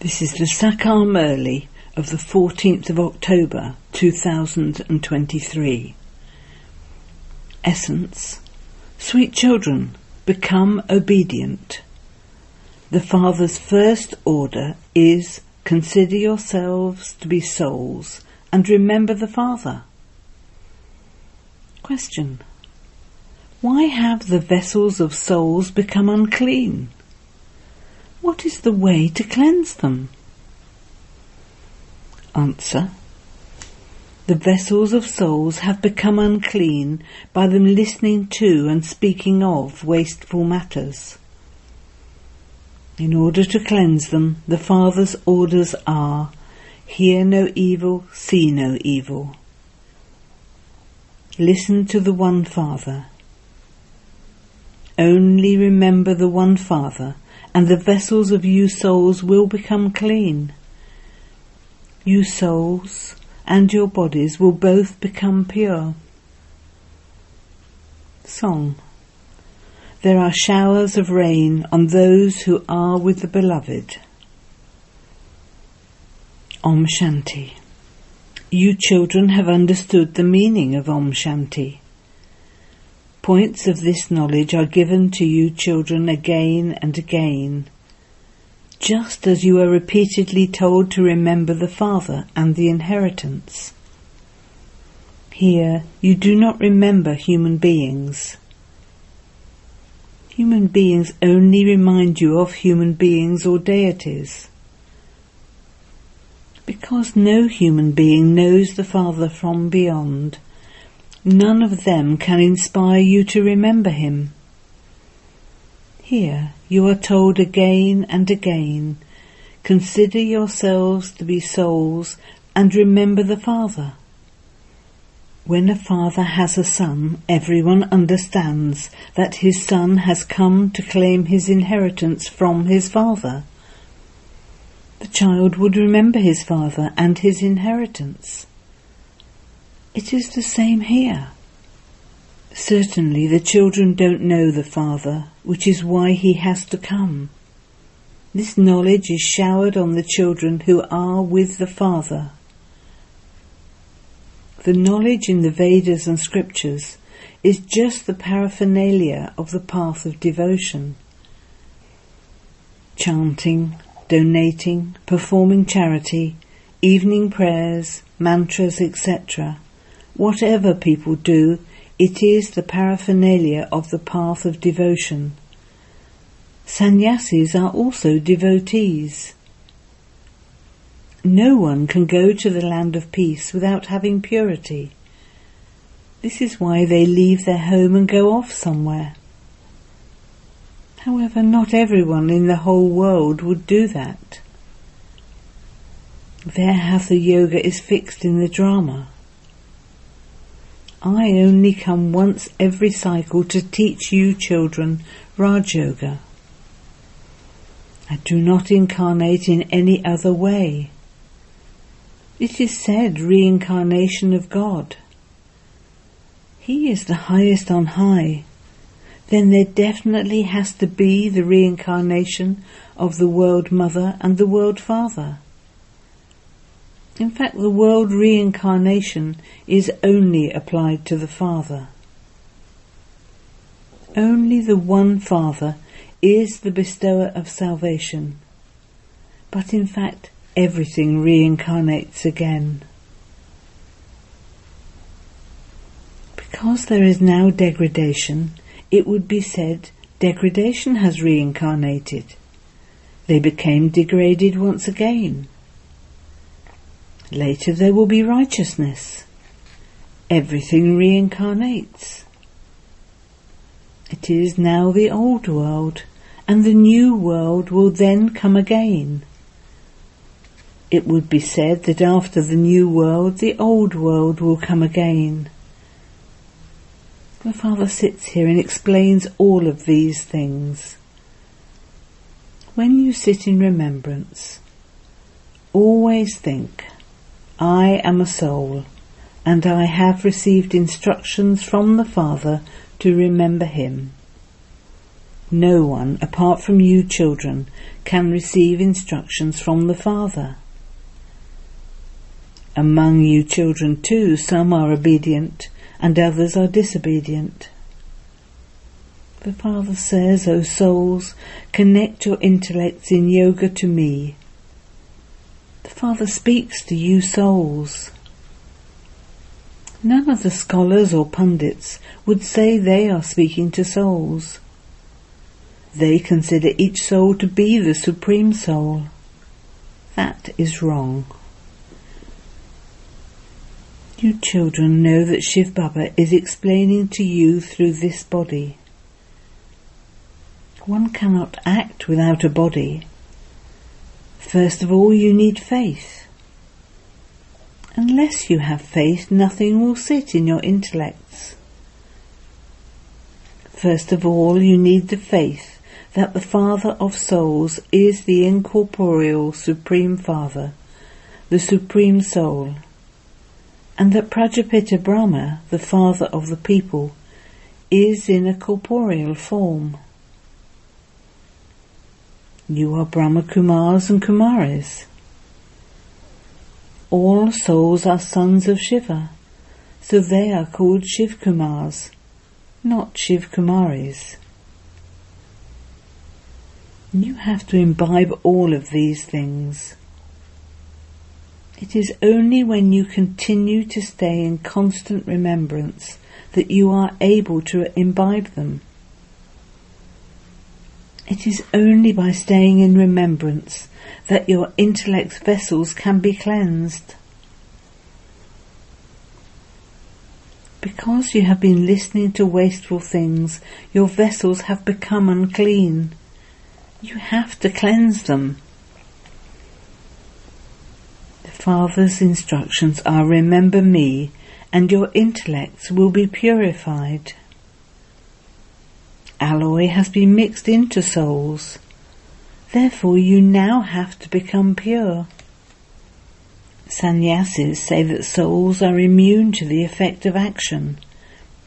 This is the Sakar Murli of the 14th of October 2023. Essence: Sweet children, become obedient. The Father's first order is, consider yourselves to be souls and remember the Father. Question: why have the vessels of souls become unclean? What is the way to cleanse them? Answer: the vessels of souls have become unclean by them listening to and speaking of wasteful matters. In order to cleanse them, the Father's orders are, hear no evil, see no evil. Listen to the one Father. Only remember the one Father, and the vessels of you souls will become clean. You souls and your bodies will both become pure. Song: there are showers of rain on those who are with the Beloved. Om Shanti. You children have understood the meaning of Om Shanti. Points of this knowledge are given to you children again and again, just as you are repeatedly told to remember the Father and the inheritance. Here you do not remember human beings. Human beings only remind you of human beings or deities. Because no human being knows the Father from beyond, none of them can inspire you to remember him. Here you are told again and again, consider yourselves to be souls and remember the Father. When a father has a son, everyone understands that his son has come to claim his inheritance from his father. The child would remember his father and his inheritance. It is the same here. Certainly the children don't know the Father, which is why he has to come. This knowledge is showered on the children who are with the Father. The knowledge in the Vedas and scriptures is just the paraphernalia of the path of devotion. Chanting, donating, performing charity, evening prayers, mantras, etc. Whatever people do, it is the paraphernalia of the path of devotion. Sannyasis are also devotees. No one can go to the land of peace without having purity. This is why they leave their home and go off somewhere. However, not everyone in the whole world would do that. Their hatha yoga is fixed in the drama. I only come once every cycle to teach you children Raj Yoga. I do not incarnate in any other way. It is said reincarnation of God. He is the highest on high. Then there definitely has to be the reincarnation of the World Mother and the World Father. In fact, the world reincarnation is only applied to the Father. Only the one Father is the bestower of salvation. But in fact, everything reincarnates again. Because there is now degradation, it would be said degradation has reincarnated. They became degraded once again. Later there will be righteousness. Everything reincarnates. It is now the old world, and the new world will then come again. It would be said that after the new world, the old world will come again. The Father sits here and explains all of these things. When you sit in remembrance, always think, I am a soul, and I have received instructions from the Father to remember him. No one, apart from you children, can receive instructions from the Father. Among you children too, some are obedient and others are disobedient. The Father says, O souls, connect your intellects in yoga to me. The Father speaks to you souls. None of the scholars or pundits would say they are speaking to souls. They consider each soul to be the Supreme Soul. That is wrong. You children know that Shiv Baba is explaining to you through this body. One cannot act without a body. First of all, you need faith. Unless you have faith, nothing will sit in your intellects. First of all, you need the faith that the Father of souls is the incorporeal Supreme Father, the Supreme Soul, and that Prajapita Brahma, the Father of the people, is in a corporeal form. You are Brahma Kumars and Kumaris. All souls are sons of Shiva, so they are called Shivkumars, not Shiv Kumaris. You have to imbibe all of these things. It is only when you continue to stay in constant remembrance that you are able to imbibe them. It is only by staying in remembrance that your intellect's vessels can be cleansed. Because you have been listening to wasteful things, your vessels have become unclean. You have to cleanse them. The Father's instructions are, remember me, and your intellects will be purified. Alloy has been mixed into souls. Therefore you now have to become pure. Sannyasis say that souls are immune to the effect of action,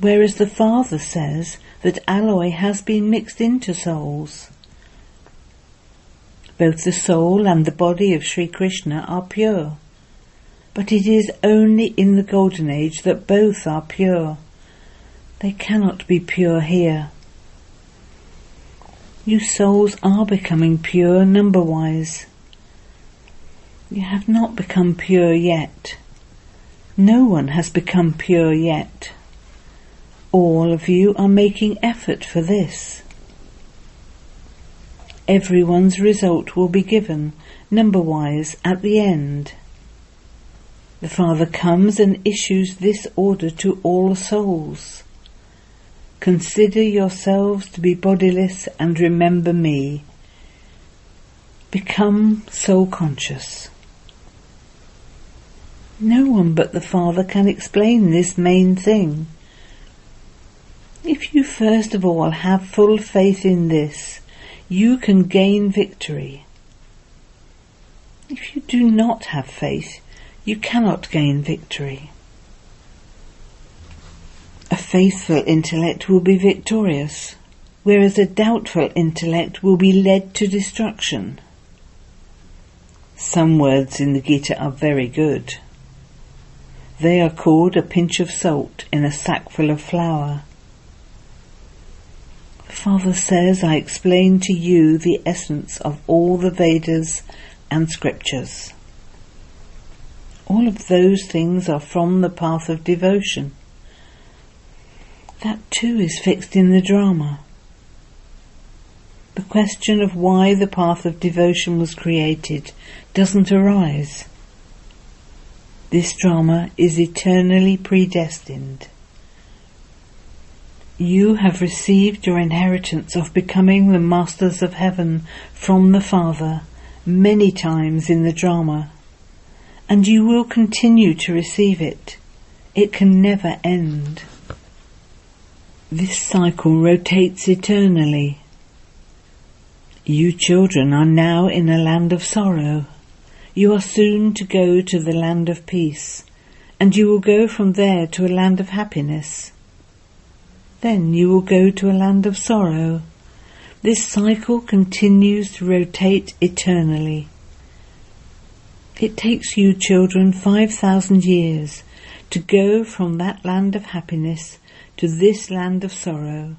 whereas the Father says that alloy has been mixed into souls. Both the soul and the body of Sri Krishna are pure, but it is only in the Golden Age that both are pure. They cannot be pure here. You souls are becoming pure number-wise. You have not become pure yet. No one has become pure yet. All of you are making effort for this. Everyone's result will be given, number-wise, at the end. The Father comes and issues this order to all souls. Consider yourselves to be bodiless and remember me. Become soul conscious. No one but the Father can explain this main thing. If you first of all have full faith in this, you can gain victory. If you do not have faith, you cannot gain victory. A faithful intellect will be victorious, whereas a doubtful intellect will be led to destruction. Some words in the Gita are very good. They are called a pinch of salt in a sackful of flour. The Father says, I explain to you the essence of all the Vedas and scriptures. All of those things are from the path of devotion. That too is fixed in the drama. The question of why the path of devotion was created doesn't arise. This drama is eternally predestined. You have received your inheritance of becoming the masters of heaven from the Father many times in the drama, and you will continue to receive it. It can never end. This cycle rotates eternally. You children are now in a land of sorrow. You are soon to go to the land of peace, and you will go from there to a land of happiness. Then you will go to a land of sorrow, This cycle continues to rotate eternally. It takes you children 5,000 years to go from that land of happiness to this land of sorrow.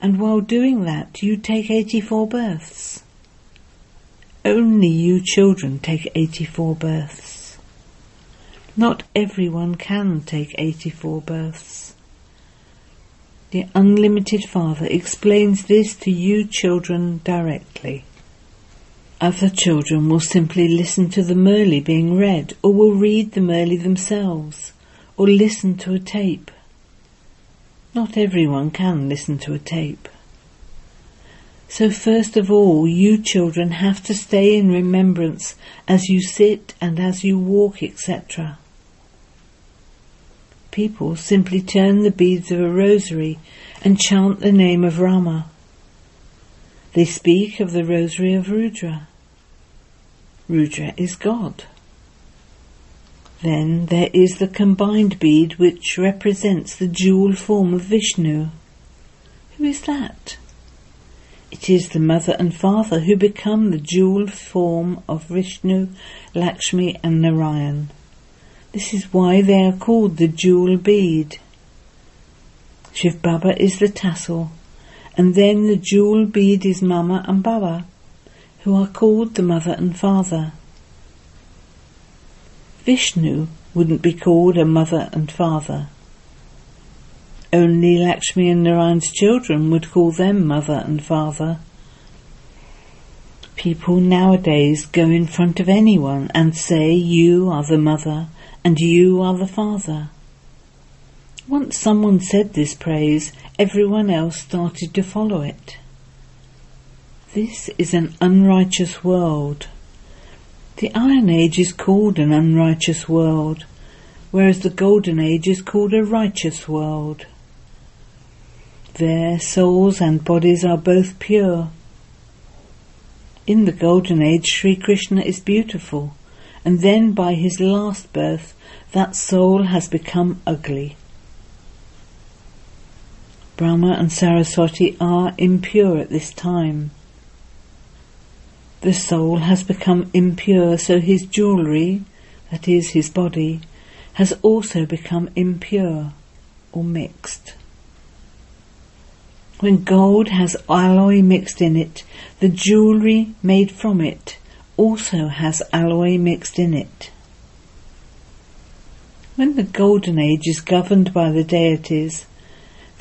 And while doing that, you take 84 births. Only you children take 84 births. Not everyone can take 84 births. The Unlimited Father explains this to you children directly. Other children will simply listen to the Murli being read, or will read the Murli themselves, or listen to a tape. Not everyone can listen to a tape. So first of all, you children have to stay in remembrance as you sit and as you walk, etc. People simply turn the beads of a rosary and chant the name of Rama. They speak of the rosary of Rudra. Rudra is God. Then there is the combined bead which represents the dual form of Vishnu. Who is that? It is the mother and father who become the dual form of Vishnu, Lakshmi and Narayan. This is why they are called the jewel bead. Shiv Baba is the tassel, and then the jewel bead is Mama and Baba, who are called the mother and father. Vishnu wouldn't be called a mother and father. Only Lakshmi and Narayan's children would call them mother and father. People nowadays go in front of anyone and say, "You are the mother and you are the father." Once someone said this praise, everyone else started to follow it. This is an unrighteous world. The Iron Age is called an unrighteous world, whereas the Golden Age is called a righteous world. Their souls and bodies are both pure. In the Golden Age, Sri Krishna is beautiful, and then by his last birth, that soul has become ugly. Brahma and Saraswati are impure at this time. The soul has become impure, so his jewellery, that is his body, has also become impure or mixed. When gold has alloy mixed in it, the jewellery made from it also has alloy mixed in it. When the Golden Age is governed by the deities,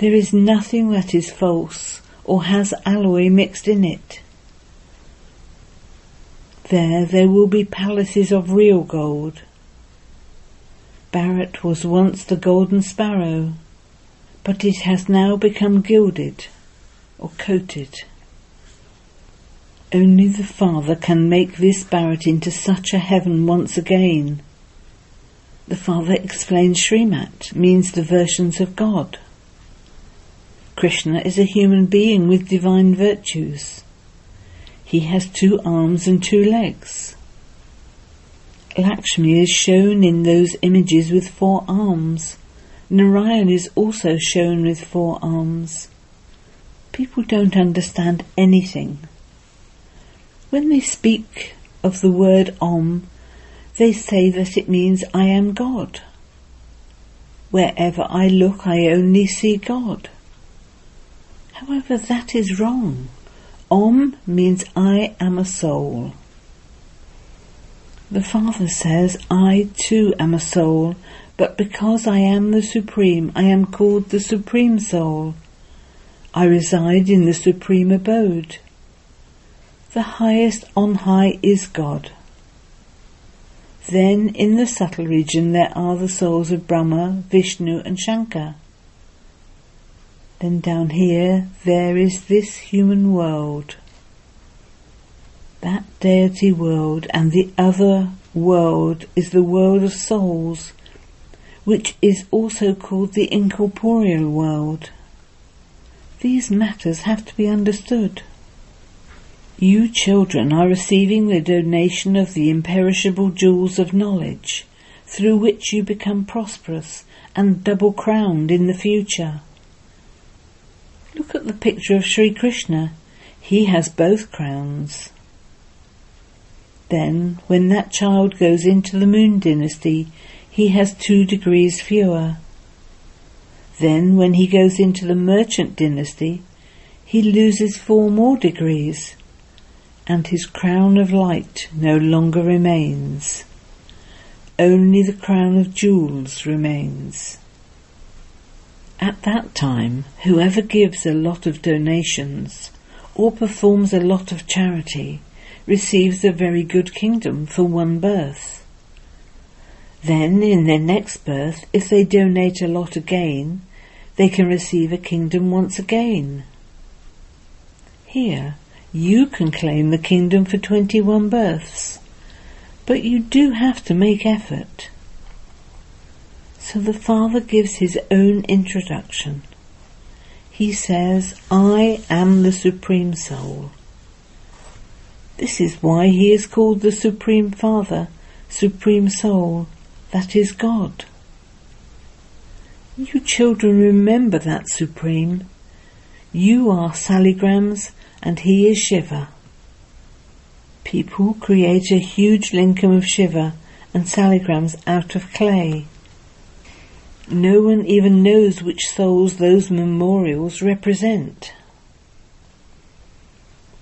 there is nothing that is false or has alloy mixed in it. There will be palaces of real gold. Bharat was once the golden sparrow, but it has now become gilded or coated. Only the Father can make this Bharat into such a heaven once again. The Father explains Srimat means the versions of God. Krishna is a human being with divine virtues. He has 2 arms and 2 legs. Lakshmi is shown in those images with 4 arms. Narayan is also shown with 4 arms. People don't understand anything. When they speak of the word Om, they say that it means I am God. Wherever I look, I only see God. However, that is wrong. Om means I am a soul. The Father says, I too am a soul, but because I am the Supreme, I am called the Supreme Soul. I reside in the Supreme Abode. The highest on high is God. Then in the subtle region there are the souls of Brahma, Vishnu and Shankar. Then down here, there is this human world, that deity world, and the other world is the world of souls, which is also called the incorporeal world. These matters have to be understood. You children are receiving the donation of the imperishable jewels of knowledge, through which you become prosperous and double-crowned in the future. Look at the picture of Sri Krishna. He has both crowns. Then, when that child goes into the Moon Dynasty, he has 2 degrees fewer. Then, when he goes into the Merchant Dynasty, he loses 4 more degrees, and his crown of light no longer remains. Only the crown of jewels remains. At that time, whoever gives a lot of donations, or performs a lot of charity, receives a very good kingdom for 1 birth. Then, in their next birth, if they donate a lot again, they can receive a kingdom once again. Here, you can claim the kingdom for 21 births, but you do have to make effort. So the father gives his own introduction. He says, I am the Supreme Soul. This is why he is called the Supreme Father, Supreme Soul, that is God. You children remember that Supreme. You are Saligrams and he is Shiva. People create a huge lingam of Shiva and Saligrams out of clay. No one even knows which souls those memorials represent.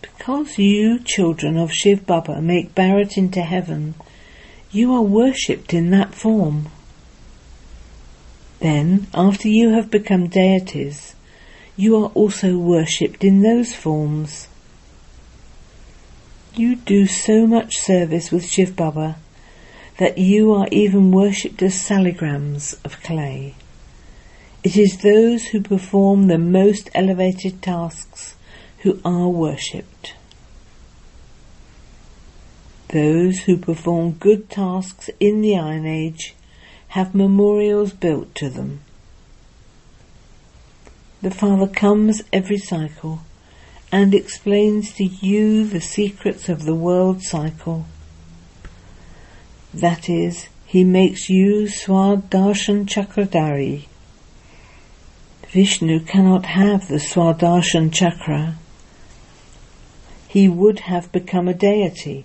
Because you children of Shiv Baba make Bharat into heaven, you are worshipped in that form. Then, after you have become deities, you are also worshipped in those forms. You do so much service with Shiv Baba that you are even worshipped as saligrams of clay. It is those who perform the most elevated tasks who are worshipped. Those who perform good tasks in the Iron Age have memorials built to them. The Father comes every cycle and explains to you the secrets of the world cycle. That is, he makes you Swadarshan Chakradhari. Vishnu cannot have the Swadarshan Chakra. He would have become a deity.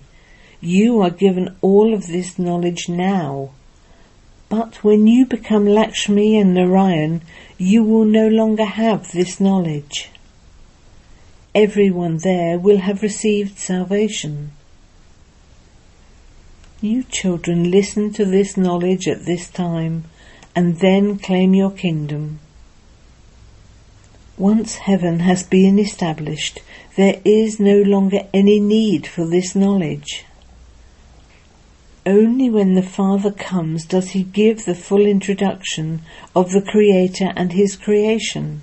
You are given all of this knowledge now. But when you become Lakshmi and Narayan, you will no longer have this knowledge. Everyone there will have received salvation. You children listen to this knowledge at this time and then claim your kingdom. Once heaven has been established, there is no longer any need for this knowledge. Only when the Father comes does he give the full introduction of the Creator and his creation.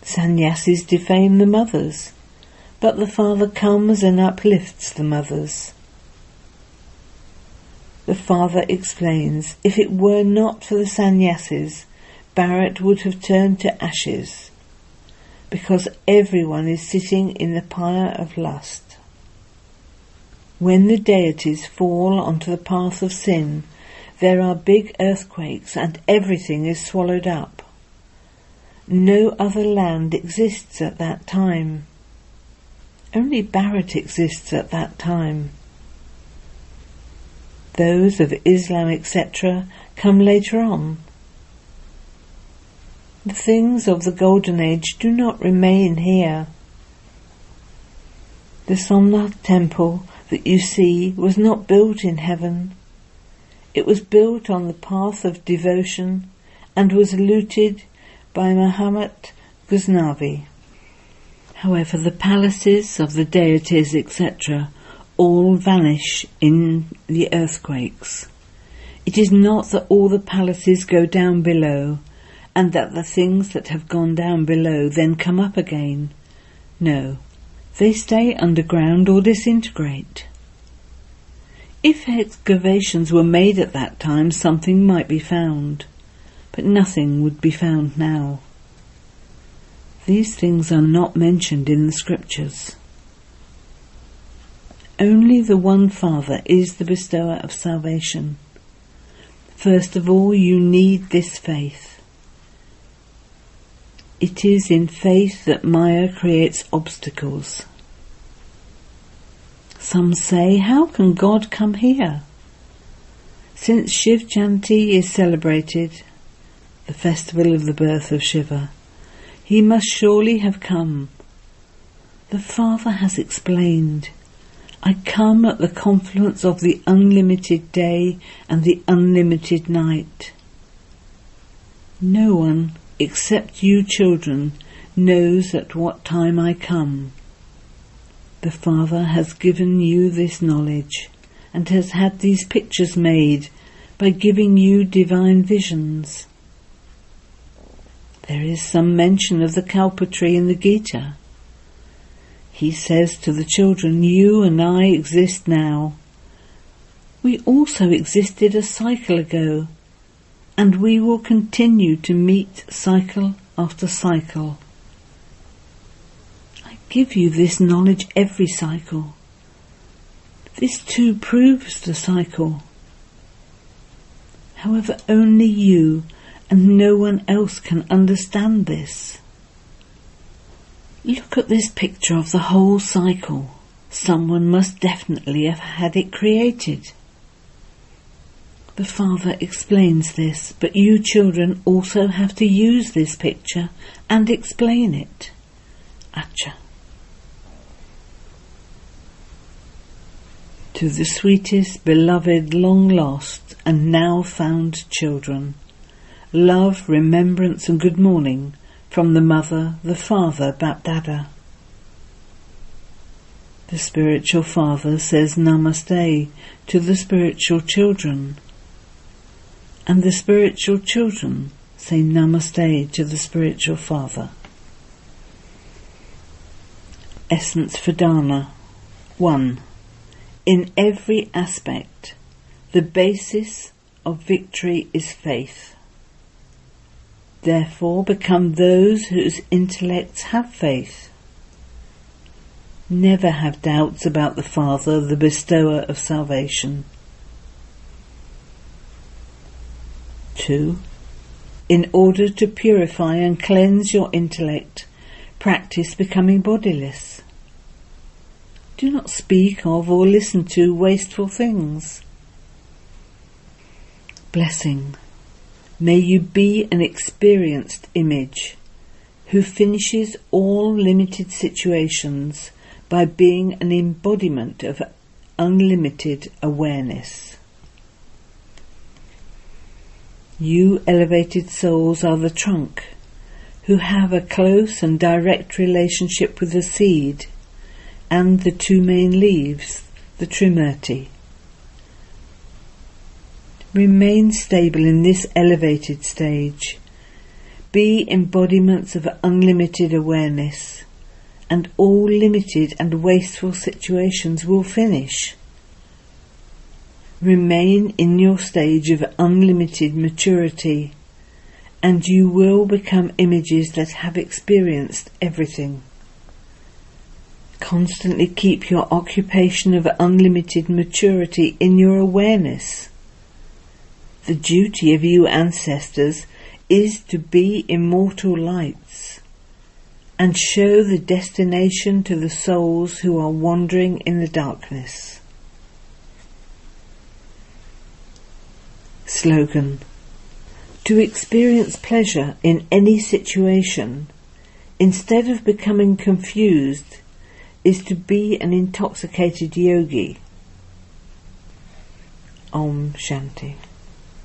Sannyasis defame the mothers, but the Father comes and uplifts the mothers. The Father explains, if it were not for the sannyasis, Bharat would have turned to ashes, because everyone is sitting in the pyre of lust. When the deities fall onto the path of sin, there are big earthquakes and everything is swallowed up. No other land exists at that time. Only Bharat exists at that time. Those of Islam, etc. come later on. The things of the Golden Age do not remain here. The Somnath Temple that you see was not built in heaven. It was built on the path of devotion and was looted by Muhammad Ghuznavi. However, the palaces of the deities, etc., all vanish in the earthquakes. It is not that all the palaces go down below and that the things that have gone down below then come up again. No. They stay underground or disintegrate. If excavations were made at that time, something might be found, but nothing would be found now. These things are not mentioned in the scriptures. Only the one Father is the bestower of salvation. First of all, you need this faith. It is in faith that Maya creates obstacles. Some say, how can God come here? Since Shiv Chanti is celebrated, the festival of the birth of Shiva, he must surely have come. The Father has explained, I come at the confluence of the unlimited day and the unlimited night. No one except you children knows at what time I come. The Father has given you this knowledge and has had these pictures made by giving you divine visions. There is some mention of the Kalpa tree in the Gita. He says to the children, you and I exist now. We also existed a cycle ago, and we will continue to meet cycle after cycle. I give you this knowledge every cycle. This too proves the cycle. However, only you and no one else can understand this. Look at this picture of the whole cycle. Someone must definitely have had it created. The Father explains this, but you children also have to use this picture and explain it. Acha. To the sweetest, beloved, long-lost and now found children, love, remembrance and good morning from the Mother, the Father, Bapdada. The Spiritual Father says Namaste to the spiritual children, and the spiritual children say Namaste to the Spiritual Father. Essence for Dana. 1. In every aspect, the basis of victory is faith. Therefore become those whose intellects have faith. Never have doubts about the Father, the bestower of salvation. 2. In order to purify and cleanse your intellect, practice becoming bodiless. Do not speak of or listen to wasteful things. Blessing. May you be an experienced image who finishes all limited situations by being an embodiment of unlimited awareness. You elevated souls are the trunk who have a close and direct relationship with the seed and the two main leaves, the Trimurti. Remain stable in this elevated stage. Be embodiments of unlimited awareness, and all limited and wasteful situations will finish. Remain in your stage of unlimited maturity, and you will become images that have experienced everything. Constantly keep your occupation of unlimited maturity in your awareness. The duty of you ancestors is to be immortal lights and show the destination to the souls who are wandering in the darkness. Slogan. To experience pleasure in any situation, instead of becoming confused, is to be an intoxicated yogi. Om Shanti.